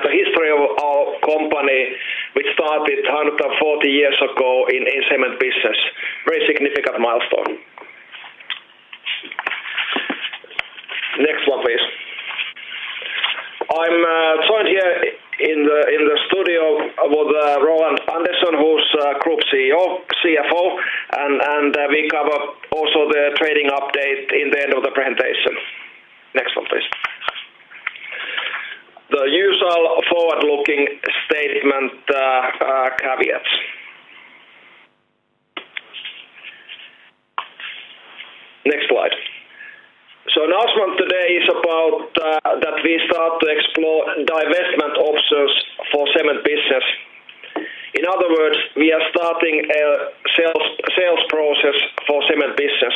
at the history of our company, which started 140 years ago in cement business. Very significant milestone. Next one, please. I'm joined here in the studio with Roland Andersen, who's Group CEO, CFO, and we cover also the trading update in the end of the presentation. Next one, please. The usual forward-looking statement caveats. Next slide. So announcement today is about that we start to explore divestment options for cement business. In other words, we are starting a sales process for cement business.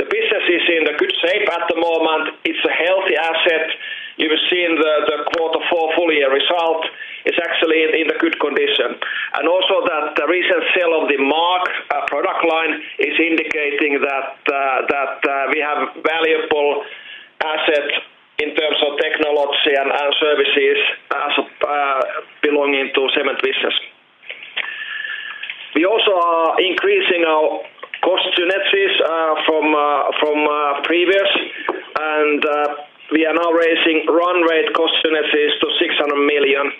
The business is in a good shape at the moment. It's a healthy asset. You've seen the Q4 full year result. It's actually in a good condition. And also that the recent sale of the Mark product line is indicating that we have valuable assets in terms of technology and services as belonging to cement business. We also are increasing our cost synergies from previous, and we are now raising run rate cost synergies to 600 million.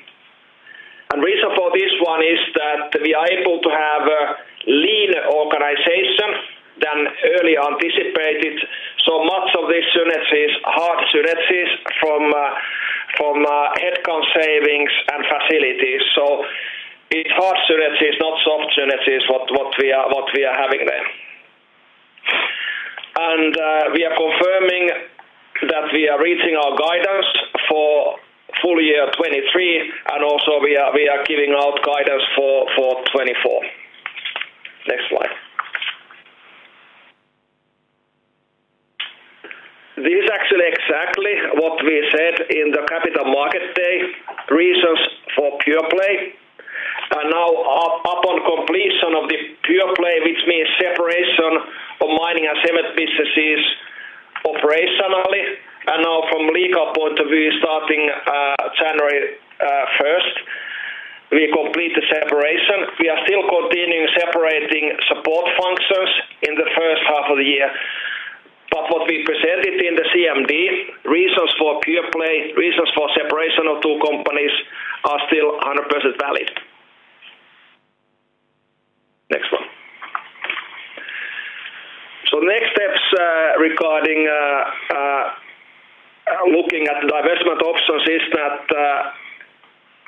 And reason for this one is that we are able to have a lean organization than early anticipated. So much of these synergies, hard synergies from headcount savings and facilities. So it's hard synergies, not soft synergies, what we are having there. And we are confirming that we are reaching our guidance for full year 23, and also we are giving out guidance for 24. Next slide. This is actually exactly what we said in the Capital Market Day, reasons for pure play. And now, upon completion of the pure play, which means separation of mining and cement businesses operationally, and now from legal point of view, starting January 1st, we complete the separation. We are still continuing separating support functions in the first half of the year. But what we presented in the CMD, reasons for pure play, reasons for separation of two companies, are still 100% valid. Next one. So next steps regarding looking at divestment options is that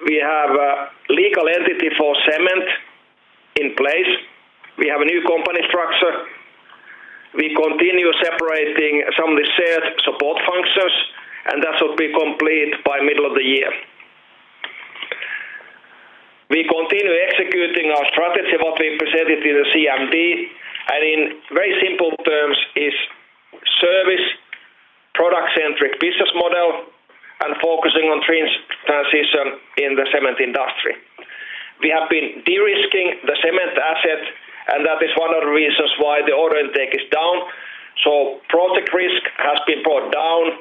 we have a legal entity for cement in place. We have a new company structure. We continue separating some of the shared support functions, and that should be complete by middle of the year. We continue executing our strategy, what we presented in the CMD, and in very simple terms is service, product-centric business model, and focusing on transition in the cement industry. We have been de-risking the cement asset, and that is one of the reasons why the order intake is down. So project risk has been brought down,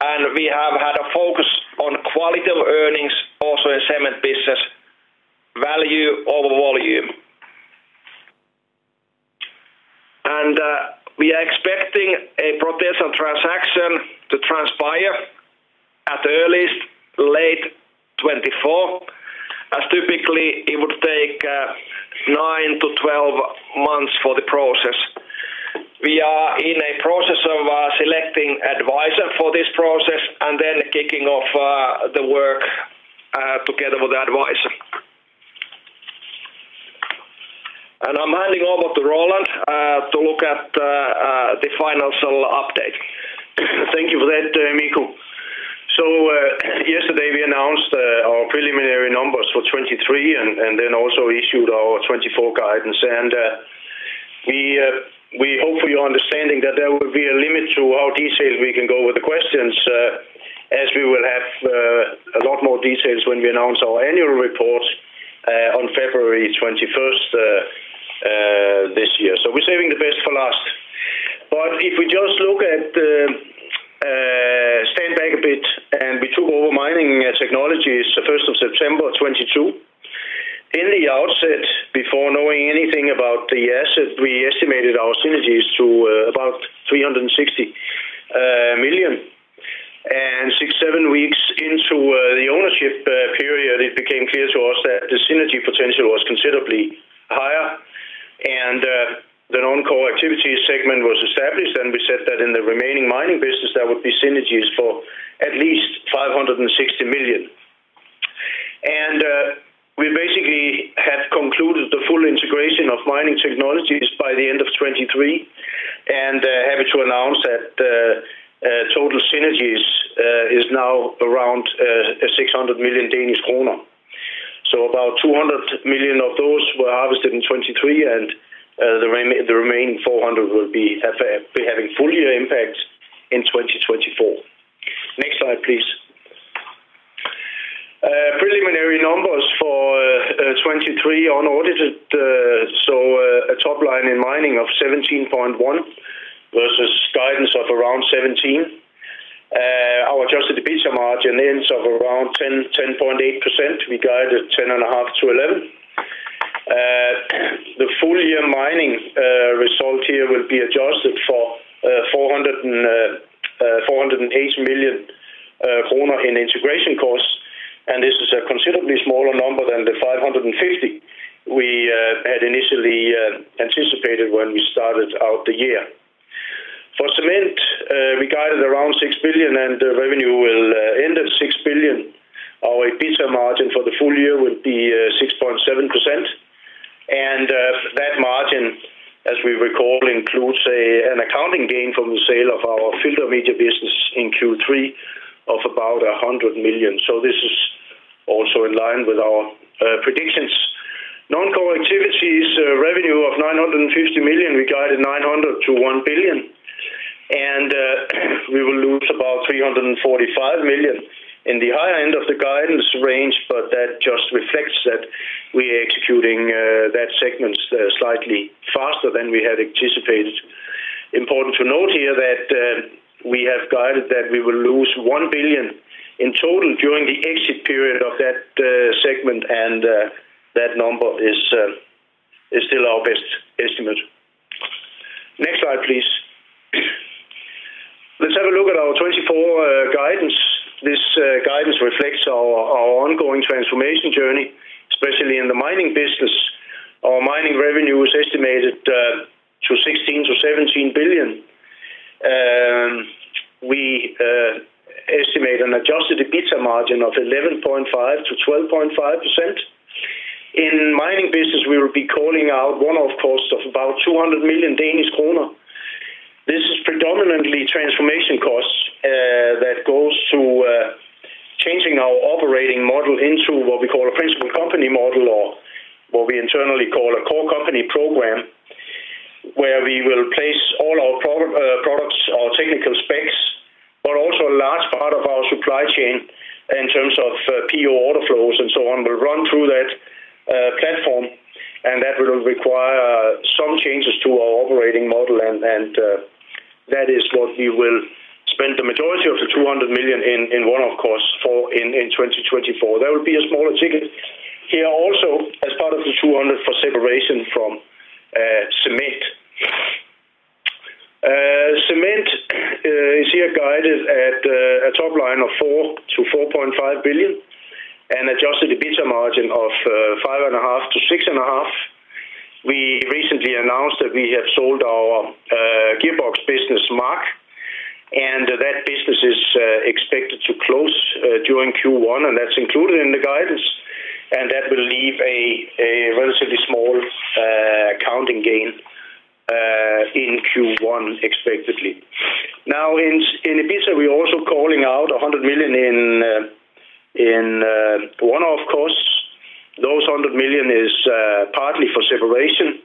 and we have had a focus on quality of earnings also in cement business, value over volume. And we are expecting a potential transaction to transpire at the earliest late 24, as typically it would take 9 to 12 months for the process. We are in a process of selecting advisor for this process and then kicking off the work together with the advisor. And I'm handing over to Roland to look at the financial update. Thank you for that, Miku. So yesterday we announced our preliminary numbers for 23 and then also issued our 24 guidance. And we hopefully are understanding that there will be a limit to how detailed we can go with the questions, as we will have a lot more details when we announce our annual report on February 21st this year. So we're saving the best for last. But if we just look at, stand back a bit and we took over Mining Technologies the 1st of September 22. In the outset, before knowing anything about the asset, we estimated our synergies to about 360 million. And 6-7 weeks into the ownership period, it became clear to us that the synergy potential was considerably higher. And the non-core activities segment was established, and we said that in the remaining mining business, there would be synergies for at least 560 million. And we basically had concluded the full integration of Mining Technologies by the end of 23, and happy to announce that total synergies is now around 600 million Danish kroner. So about 200 million of those were harvested in 23, and the remaining 400 will be having full year impact in 2024. Next slide, please. Preliminary numbers for 23 unaudited, a top line in mining of 17.1 versus guidance of around 17. Our adjusted EBITDA margin ends of around 10.8%. We guided 10.5 to 11. The full year mining result here will be adjusted for 408 million kroner in integration costs, and this is a considerably smaller number than the 550 we had initially anticipated when we started out the year. For cement, we guided around 6 billion, and the revenue will end at 6 billion. Our EBITDA margin for the full year will be 6.7%. And that margin, as we recall, includes an accounting gain from the sale of our filter media business in Q3 of about 100 million. So this is also in line with our predictions. Non-core activities, revenue of 950 million, we guided 900 to 1 billion. And we will lose about 345 million in the higher end of the guidance range, but that just reflects that we are executing that segment slightly faster than we had anticipated. Important to note here that we have guided that we will lose 1 billion in total during the exit period of that segment, and that number is still our best estimate. Next slide, please. Let's have a look at our 24 guidance. This guidance reflects our ongoing transformation journey, especially in the mining business. Our mining revenue is estimated to 16 to 17 billion. We estimate an adjusted EBITDA margin of 11.5 to 12.5%. In mining business, we will be calling out one-off costs of about 200 million Danish kroner. This is predominantly transformation costs that goes to changing our operating model into what we call a principal company model, or what we internally call a core company program, where we will place all our products, our technical specs, but also a large part of our supply chain in terms of PO order flows and so on will run through that platform, and that will require some changes to our operating model, and that is what we will spend the majority of the 200 million in one-off costs for in 2024. There will be a smaller ticket here also as part of the 200 for separation from cement. Cement is here guided at a top line of 4 to 4.5 billion, an adjusted EBITDA margin of 5.5 to 6.5. We recently announced that we have sold our gearbox business, Mark, and that business is expected to close during Q1, and that's included in the guidance, and that will leave a relatively small accounting gain in Q1 expectedly. Now, in EBITDA, we're also calling out 100 million in one-off costs. Those 100 million is partly for separation,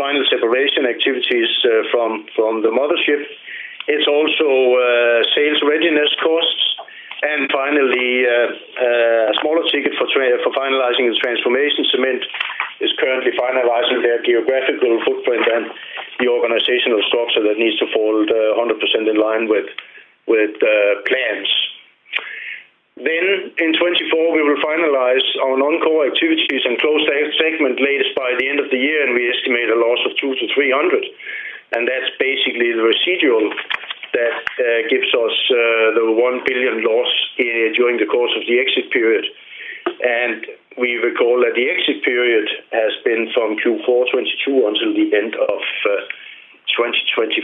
final separation activities from the mothership. It's also sales readiness costs, and finally a smaller ticket for finalizing the transformation. Cement is currently finalizing their geographical footprint and the organizational structure that needs to fall 100% in line with plans. Then in 2024, we will finalize our non-core activities and close that segment latest by the end of the year, and we estimate a loss of 200 to 300. And that's basically the residual that gives us the 1 billion loss during the course of the exit period. And we recall that the exit period has been from Q4 22 until the end of 2024.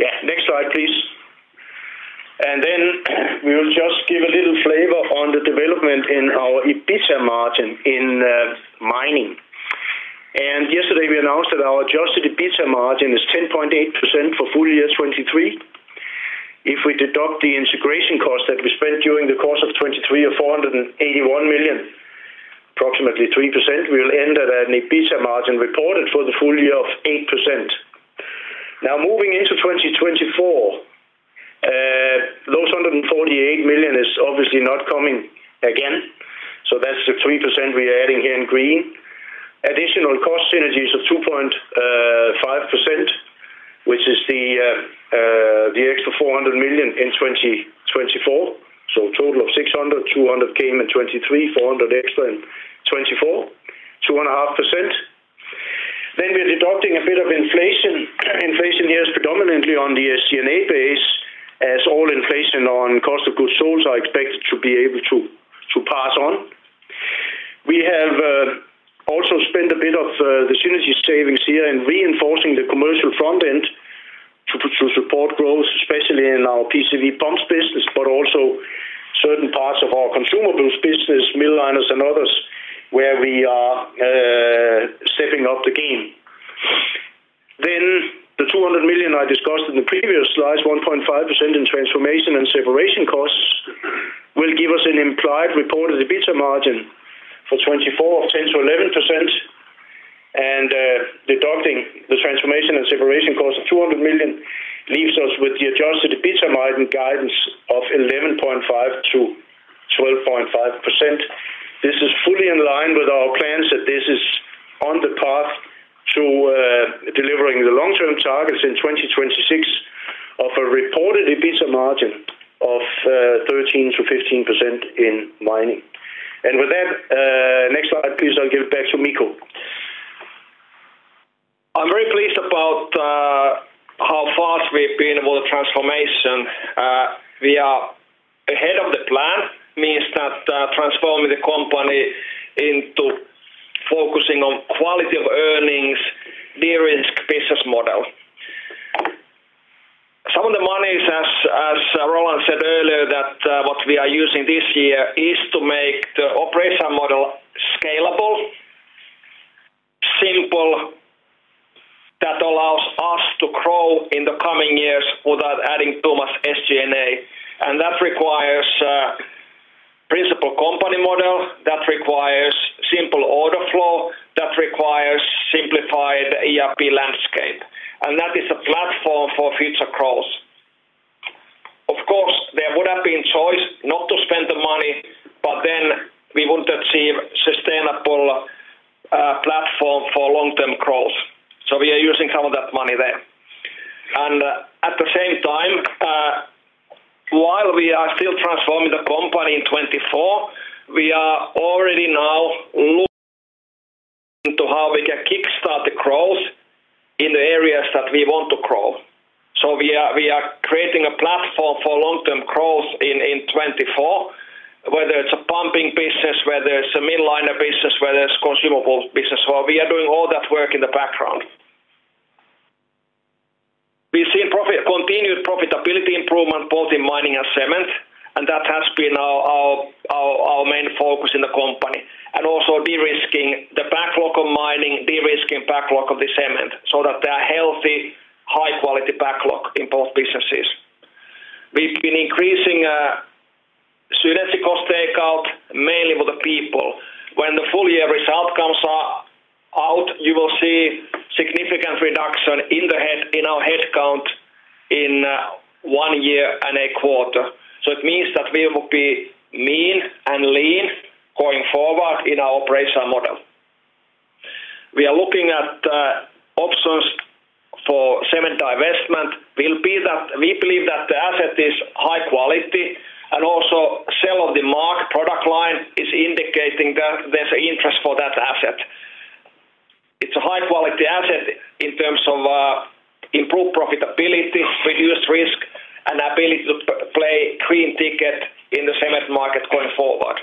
Yeah, next slide, please. And then we will just give a little flavor on the development in our EBITDA margin in mining. And yesterday we announced that our adjusted EBITDA margin is 10.8% for full year 23. If we deduct the integration cost that we spent during the course of 23 of 481 million, approximately 3%, we will end at an EBITDA margin reported for the full year of 8%. Now moving into 2024, those 148 million is obviously not coming again, so that's the 3% we are adding here in green. Additional cost synergies of 2.5%, which is the extra 400 million in 2024. So total of 600, 200 came in 23, 400 extra in 24, 2.5%. Then we're deducting a bit of inflation. Inflation here is predominantly on the SG&A base, as all inflation on cost of goods sold are expected to be able to pass on. We have also spent a bit of the synergy savings here in reinforcing the commercial front end to support growth, especially in our PCV pumps business, but also certain parts of our consumables business, mill liners and others, where we are stepping up the game. Then the 200 million I discussed in the previous slides, 1.5% in transformation and separation costs, will give us an implied reported EBITDA margin for 24 of 10 to 11%, and deducting the transformation and separation cost of 200 million leaves us with the adjusted EBITDA margin guidance of 11.5 to 12.5%. This is fully in line with our plans that this is on the path to delivering the long-term targets in 2026 of a reported EBITDA margin of 13 to 15% in mining. And with that, next slide, please, I'll give it back to Mikko. I'm very pleased about how fast we've been with the transformation. We are ahead of the plan, means that transforming the company into focusing on quality of earnings, de-risk business model. Some of the monies, as Roland said earlier, that what we are using this year is to make the operation model scalable, simple, that allows us to grow in the coming years without adding too much SG&A. And that requires principal company model, that requires simple order flow, that requires simplified ERP landscape. And that is a platform for future growth. Of course, there would have been choice not to spend the money, but then we wouldn't achieve sustainable platform for long-term growth. So we are using some of that money there. And at the same time, while we are still transforming the company in 24, we are already now looking into how we can kickstart the growth in the areas that we want to grow. So we are creating a platform for long-term growth in 24, whether it's a pumping business, whether it's a mill liner business, whether it's consumable business. So we are doing all that work in the background. We've seen continued profitability improvement both in mining and cement, and that has been our main focus in the company. And also de-risking the backlog of mining, de-risking backlog of the cement, so that they are healthy, high-quality backlog in both businesses. We've been increasing synergy cost takeout, mainly with the people. When the full-year result comes out, you will see significant reduction in our headcount in 1 year and a quarter. So it means that we will be mean and lean going forward in our operational model. We are looking at options for cement divestment will be that we believe that the asset is high quality, and also sale of the Mark product line is indicating that there's an interest for that asset. It's a high quality asset in terms of improved profitability, reduced risk, and ability to play green ticket in the cement market going forward.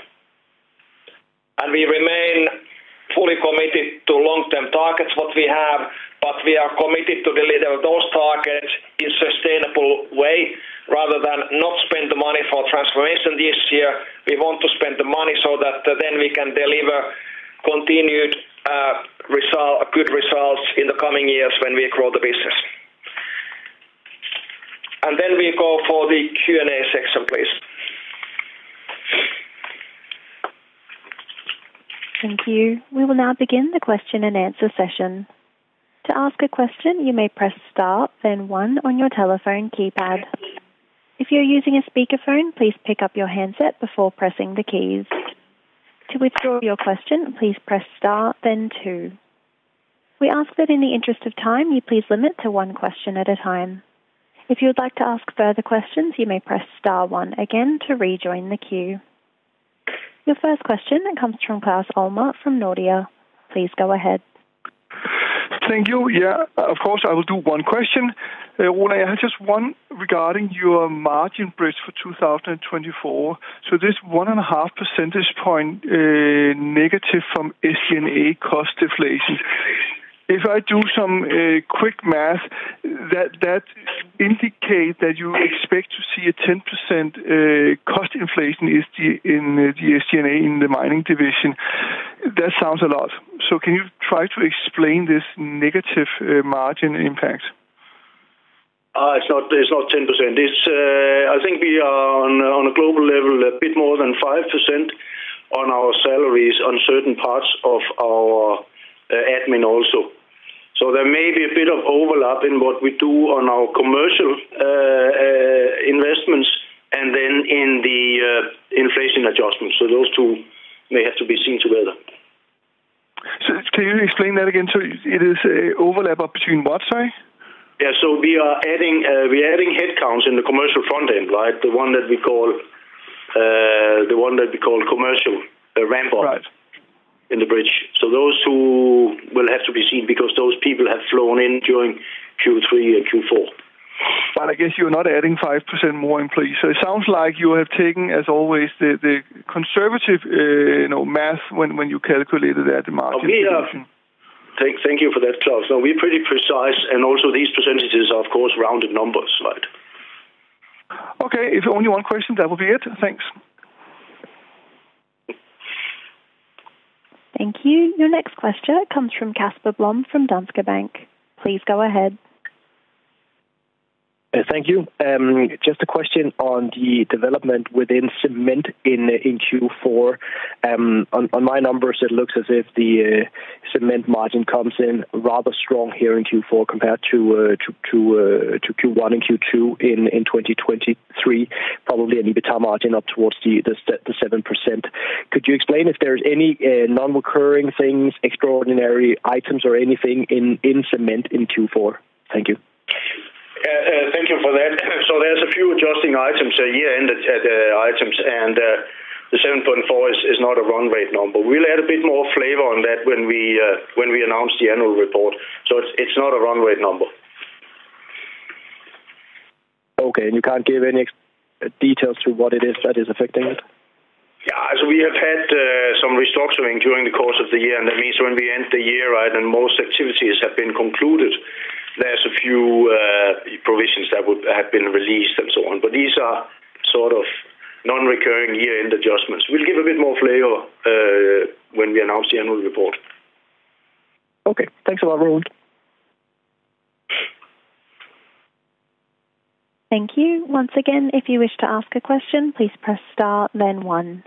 And we remain fully committed to long-term targets what we have, but we are committed to deliver those targets in a sustainable way rather than not spend the money for transformation this year. We want to spend the money so that then we can deliver continued good results in the coming years when we grow the business. And then we go for the Q&A section, please. Thank you. We will now begin the question and answer session. To ask a question, you may press star, then 1 on your telephone keypad. If you're using a speakerphone, please pick up your handset before pressing the keys. To withdraw your question, please press star, then 2. We ask that in the interest of time, you please limit to one question at a time. If you would like to ask further questions, you may press star 1 again to rejoin the queue. Your first question comes from Klaus Olmar from Nordea. Please go ahead. Thank you. Yeah, of course, I will do one question. I have just one regarding your margin bridge for 2024. So this 1.5 percentage point negative from SG&A cost deflation. If I do some quick math, that indicate that you expect to see a 10% cost inflation is in the SG&A in the mining division. That sounds a lot. So can you try to explain this negative margin impact? It's not 10%. I think we are on a global level a bit more than 5% on our salaries on certain parts of our admin also. So there may be a bit of overlap in what we do on our commercial investments and then in the inflation adjustments. So those two may have to be seen together. So can you explain that again? So it is an overlap between what, sorry? Yeah, so we are adding headcounts in the commercial front end, right? The one that we call commercial ramp up. Right. In the bridge. So those two will have to be seen because those people have flown in during Q3 and Q4. But I guess you're not adding 5% more employees. So it sounds like you have taken, as always, the conservative math when you calculated that margin. Thank you for that, Klaus. No, we're pretty precise, and also these percentages are, of course, rounded numbers, right? Okay, if only one question, that will be it. Thanks. Thank you. Your next question comes from Kasper Blom from Danske Bank. Please go ahead. Thank you. Just a question on the development within cement in Q4. On my numbers, it looks as if the cement margin comes in rather strong here in Q4 compared to Q1 and Q2 in 2023. Probably an EBITDA margin up towards the 7%. Could you explain if there's any non-recurring things, extraordinary items, or anything in cement in Q4? Thank you. Thank you for that. So there's a few adjusting items, year-end items, and the 7.4 is not a run rate number. We'll add a bit more flavor on that when we announce the annual report. So it's not a run rate number. Okay, and you can't give any details to what it is that is affecting it? Yeah, so we have had some restructuring during the course of the year, and that means when we end the year, right, and most activities have been concluded, there's a few provisions that would have been released and so on. But these are sort of non-recurring year-end adjustments. We'll give a bit more flavor when we announce the annual report. Okay, thanks a lot, Roland. Thank you. Once again, if you wish to ask a question, please press star, then 1.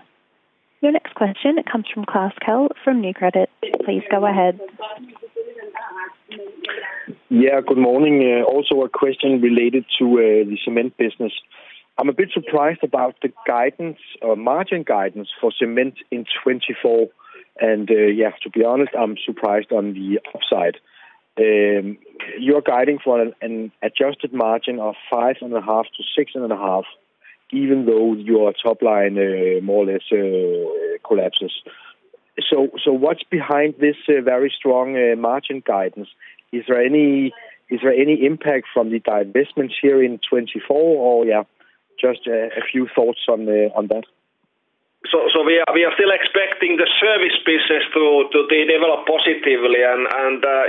Your next question comes from Klaus Kell from New Credit. Please go ahead. Yeah, good morning. Also a question related to the cement business. I'm a bit surprised about the guidance, or margin guidance for cement in 24. And to be honest, I'm surprised on the upside. You're guiding for an adjusted margin of 5.5% to 6.5%, even though your top line more or less collapses. So what's behind this very strong margin guidance? Is there any impact from the divestments here in 2024, or just a few thoughts on that? So we are still expecting the service business to develop positively, and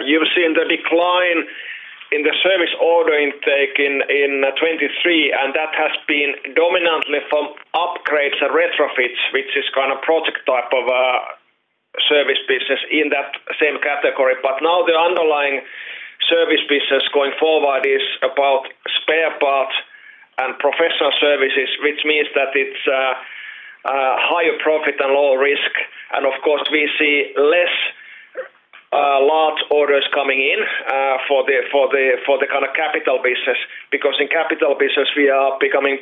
you've seen the decline in the service order intake in 23, and that has been dominantly from upgrades and retrofits, which is kind of project type of service business in that same category. But now the underlying service business going forward is about spare parts and professional services, which means that it's higher profit and lower risk. And of course we see less large orders coming in for the kind of capital business, because in capital business we are becoming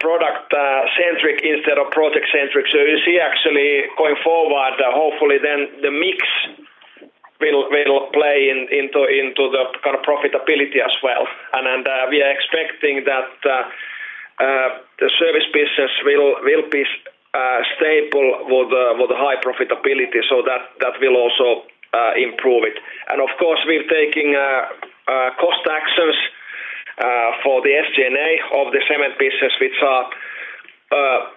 product centric instead of project centric. So you see actually going forward, hopefully then the mix will play into the kind of profitability as well. And we are expecting that the service business will be stable with high profitability, so that will also improve it. And of course, we're taking cost actions for the SG&A of the cement business, which are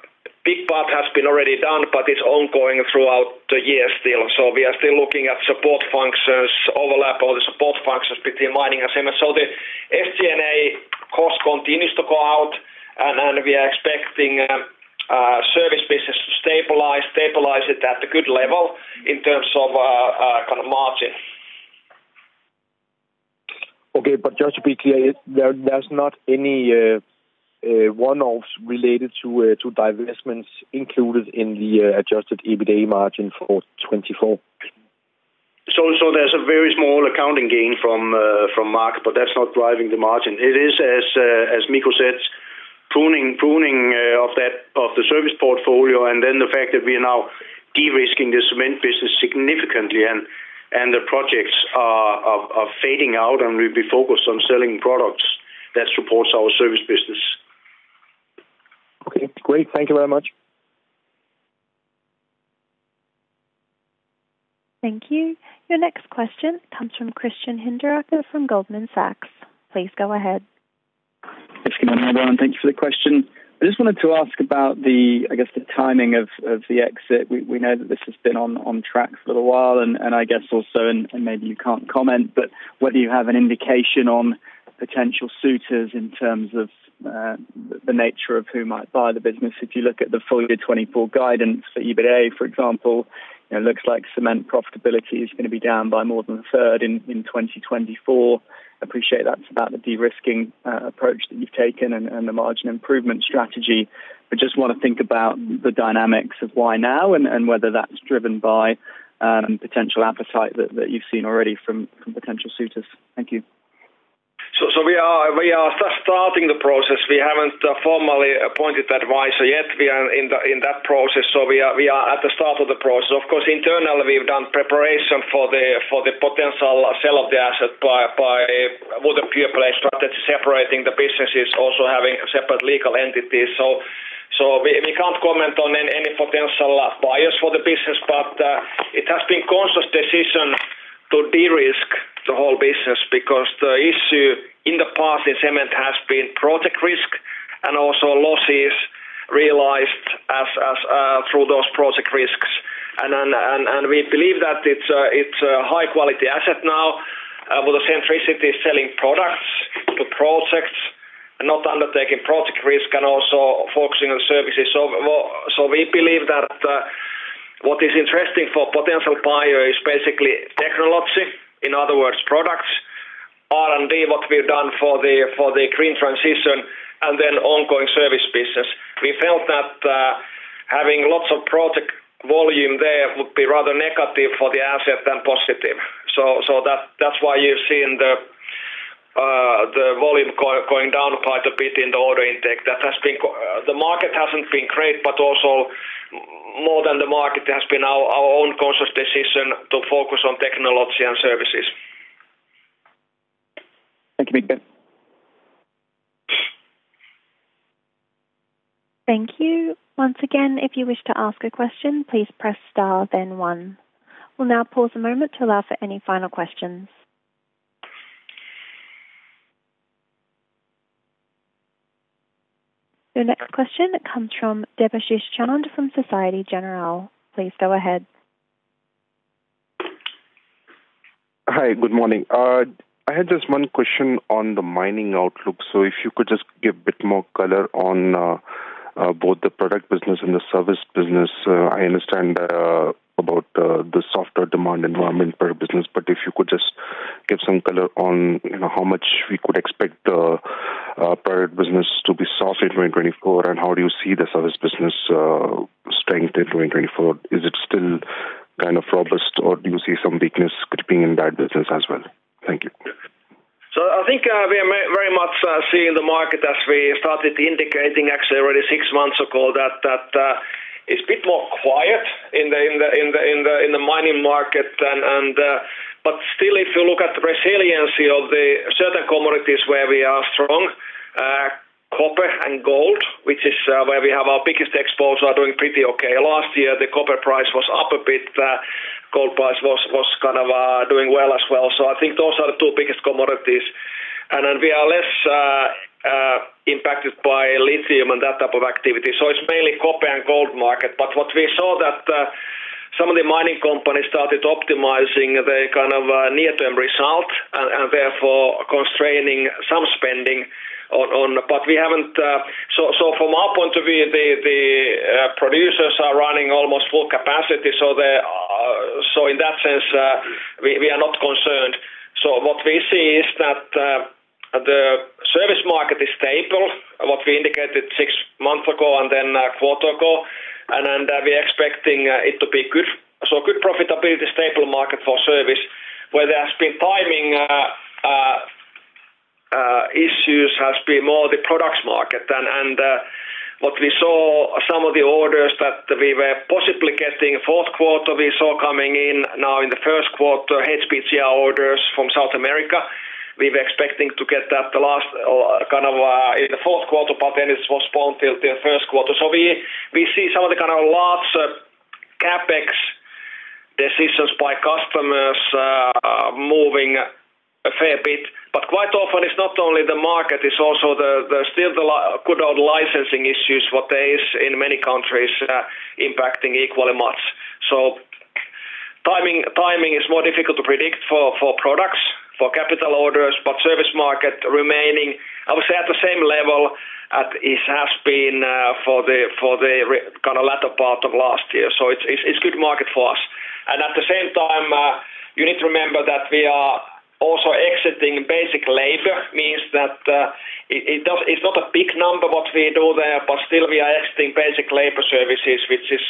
big part has been already done, but it's ongoing throughout the year still. So we are still looking at support functions, overlap of the support functions between mining and cement. So the SG&A cost continues to go out, and we are expecting service business to stabilize it at a good level in terms of kind of margin. Okay, but just to be clear, there's not any one-offs related to divestments included in the adjusted EBITDA margin for 24. So there's a very small accounting gain from Mark, but that's not driving the margin. It is, as Mikko said, pruning of the service portfolio, and then the fact that we are now de-risking the cement business significantly, and the projects are fading out, and we'll be focused on selling products that supports our service business. Okay, great. Thank you very much. Thank you. Your next question comes from Christian Hinderaker from Goldman Sachs. Please go ahead. Yes, good morning, everyone. Thank you for the question. I just wanted to ask about the timing of the exit. We know that this has been on track for a little while, and I guess also, and maybe you can't comment, but whether you have an indication on potential suitors in terms of the nature of who might buy the business. If you look at the full year 24 guidance for EBITDA, for example, you know, it looks like cement profitability is going to be down by more than a third in 2024. I appreciate that's about the de-risking approach that you've taken and the margin improvement strategy. But just want to think about the dynamics of why now, and whether that's driven by potential appetite that you've seen already from potential suitors. Thank you. So we are starting the process. We haven't formally appointed advisor yet. We are in that process. So we are at the start of the process. Of course, internally we've done preparation for the potential sale of the asset by with a pure play strategy, separating the businesses, also having separate legal entities. So we can't comment on any potential buyers for the business, but it has been conscious decision to de-risk the whole business, because the issue in the past in cement has been project risk and also losses realized as through those project risks. And we believe that it's a high quality asset now with a centricity selling products to projects, not undertaking project risk and also focusing on services. So we believe that. What is interesting for potential buyer is basically technology, in other words, products, R&D, what we've done for the green transition, and then ongoing service business. We felt that having lots of project volume there would be rather negative for the asset than positive. So that's why you've seen the the volume going down quite a bit in the order intake. That has been the market hasn't been great, but also more than the market has been our own conscious decision to focus on technology and services. Thank you, Mikko. Thank you. Once again, if you wish to ask a question, please press star then one. We'll now pause a moment to allow for any final questions. Your next question comes from Debashish Chand from Society General. Please go ahead. Hi, good morning. I had just one question on the mining outlook. So if you could just give a bit more color on both the product business and the service business. I understand about the softer demand environment per business, but if you could just give some color on how much we could expect the product business to be soft in 2024, and how do you see the service business strength in 2024? Is it still kind of robust, or do you see some weakness creeping in that business as well? Thank you. So I think we are very much seeing the market as we started indicating actually already 6 months ago that it's a bit more quiet in the mining market, and but still, if you look at the resiliency of the certain commodities where we are strong, copper and gold, which is where we have our biggest exposure, are doing pretty okay. Last year the copper price was up a bit. Gold price was kind of doing well as well. So I think those are the two biggest commodities. And then we are less impacted by lithium and that type of activity. So it's mainly copper and gold market. But what we saw that some of the mining companies started optimizing the kind of near-term result and therefore constraining some spending on but we haven't so from our point of view the producers are running almost full capacity, so they so in that sense we are not concerned. So what we see is that the service market is stable, what we indicated 6 months ago and then a quarter ago, and we're expecting it to be good, so good profitability, stable market for service. Where there has been timing issues has been more the products market, and what we saw, some of the orders that we were possibly getting fourth quarter, we saw coming in now in the first quarter, HPCR orders from South America. We were expecting to get that the last kind of in the fourth quarter, but then it was postponed till the first quarter. So we see some of the kind of large capex decisions by customers moving a fair bit, but quite often it's not only the market; it's also the good old licensing issues. What there is in many countries impacting equally much. So timing is more difficult to predict for products, for capital orders, but service market remaining, I would say, at the same level as it has been for the kind of latter part of last year. So it's good market for us, and at the same time you need to remember that we are also exiting basic labor, means that it's not a big number what we do there, but still we are exiting basic labor services, which is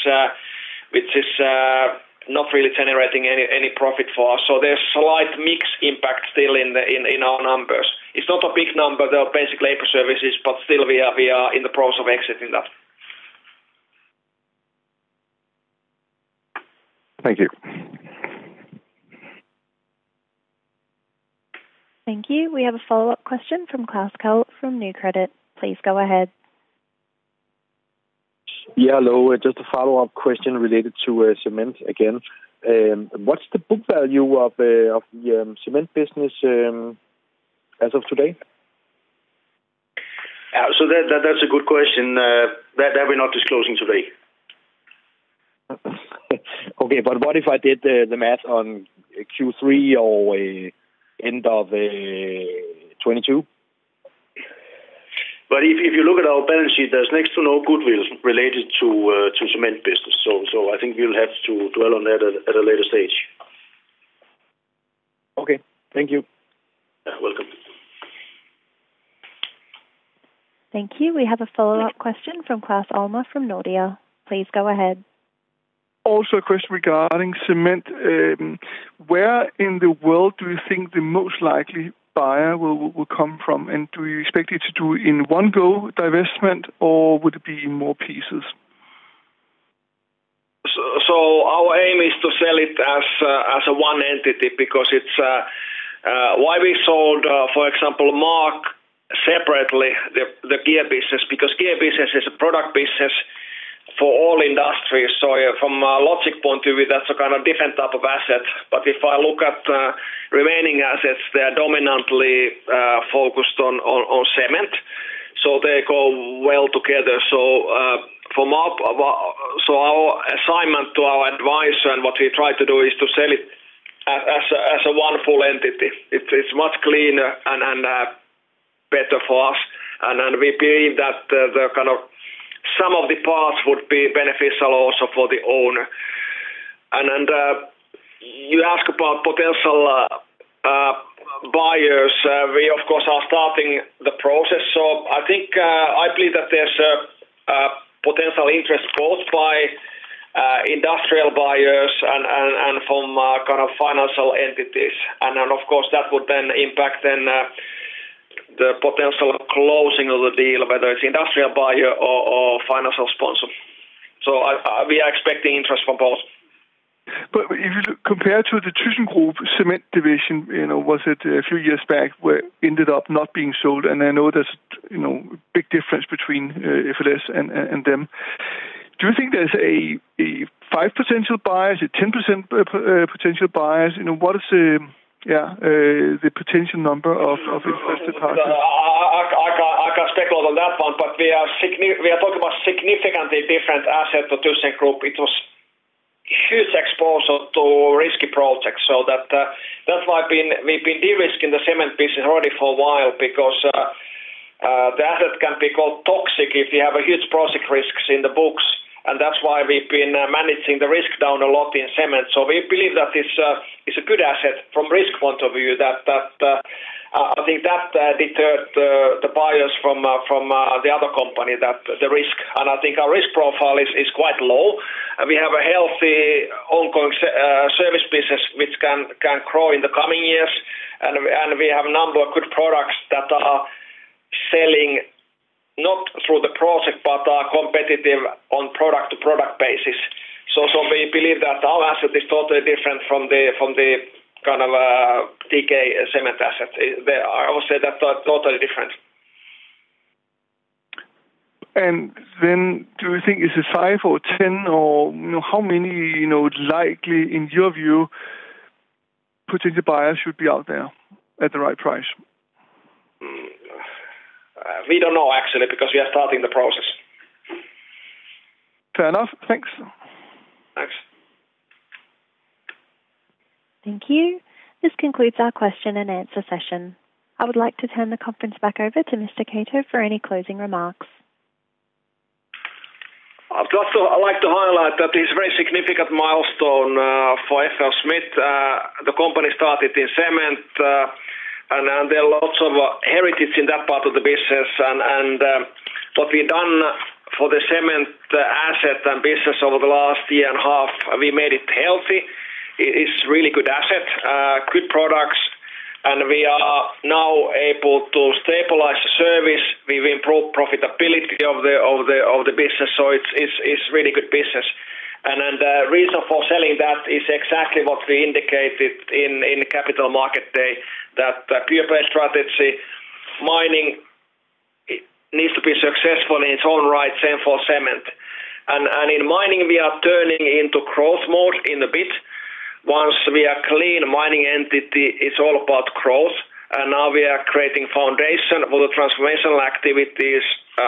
not really generating any profit for us. So there's slight mix impact still in our numbers. It's not a big number, the basic labor services, but still we are in the process of exiting that. Thank you. Thank you. We have a follow-up question from Klaus Kell from New Credit. Please go ahead. Yeah, hello. Just a follow-up question related to cement again. What's the book value of the cement business as of today? So that's a good question. That we're not disclosing today. Okay, but what if I did the math on Q3 or end of 22. But if you look at our balance sheet, there's next to no goodwill related to cement business. So I think we'll have to dwell on that at a later stage. Okay, thank you. Welcome. Thank you. We have a follow-up question from Klaus Olmar from Nordea. Please go ahead. Also a question regarding cement. Where in the world do you think the most likely buyer will come from? And do you expect it to do in one go divestment, or would it be in more pieces? So our aim is to sell it as a one entity, because it's why we sold, for example, Mark separately, the gear business, because gear business is a product business for all industries. So from a logic point of view, that's a kind of different type of asset. But if I look at remaining assets, they are dominantly focused on cement. So they go well together. So our assignment to our advisor and what we try to do is to sell it as a one full entity. It's much cleaner and better for us, and we believe that the kind of some of the parts would be beneficial also for the owner. And you ask about potential buyers. We of course are starting the process. So I think I believe that there's a potential interest both by industrial buyers and from kind of financial entities, and of course that would then impact the potential closing of the deal, whether it's industrial buyer or financial sponsor. So we are expecting interest from both. But if you look, compared to the ThyssenKrupp cement division, was it a few years back where it ended up not being sold? And I know there's a big difference between FLS and them. Do you think there's a 5 potential buyers, a 10% potential buyers? What is the potential number of interested parties? I can't speculate on that one, but we are talking about significantly different asset to ThyssenKrupp. It was huge exposure to risky projects, so that's why we've been de-risking the cement business already for a while, because the asset can be called toxic if you have a huge project risks in the books, and that's why we've been managing the risk down a lot in cement. So we believe that it's a good asset from risk point of view. That I think that deterred the buyers from the other company, that the risk. And I think our risk profile is quite low. And we have a healthy ongoing service business which can grow in the coming years, and we have a number of good products that are selling not through the project, but are competitive on product-to-product basis. So we believe that our asset is totally different from the kind of DK cement asset. I would say that totally different. And then, do you think is it 5 or 10, or how many likely in your view potential buyers should be out there at the right price? We don't know, actually, because we are starting the process. Fair enough. Thanks. Thanks. Thank you. This concludes our question and answer session. I would like to turn the conference back over to Mr. Keto for any closing remarks. I'd also like to highlight that it's a very significant milestone for FLSmidth. The company started in cement, and there are lots of heritage in that part of the business. And what we've done for the cement asset and business over the last year and a half, we made it healthy. It's really good asset, good products, and we are now able to stabilize the service. We've improved profitability of the business, so it's really good business. And the reason for selling that is exactly what we indicated in Capital Market Day, that pure play strategy, mining, it needs to be successful in its own right, same for cement. And in mining, we are turning into growth mode in a bit. Once we are clean mining entity, it's all about growth, and now we are creating foundation for the transformational activities to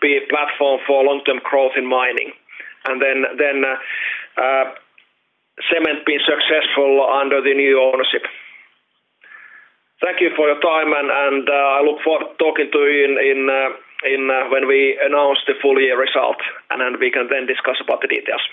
be a platform for long-term growth in mining. And then cement being successful under the new ownership. Thank you for your time, and I look forward to talking to you when we announce the full year result, and we can then discuss about the details.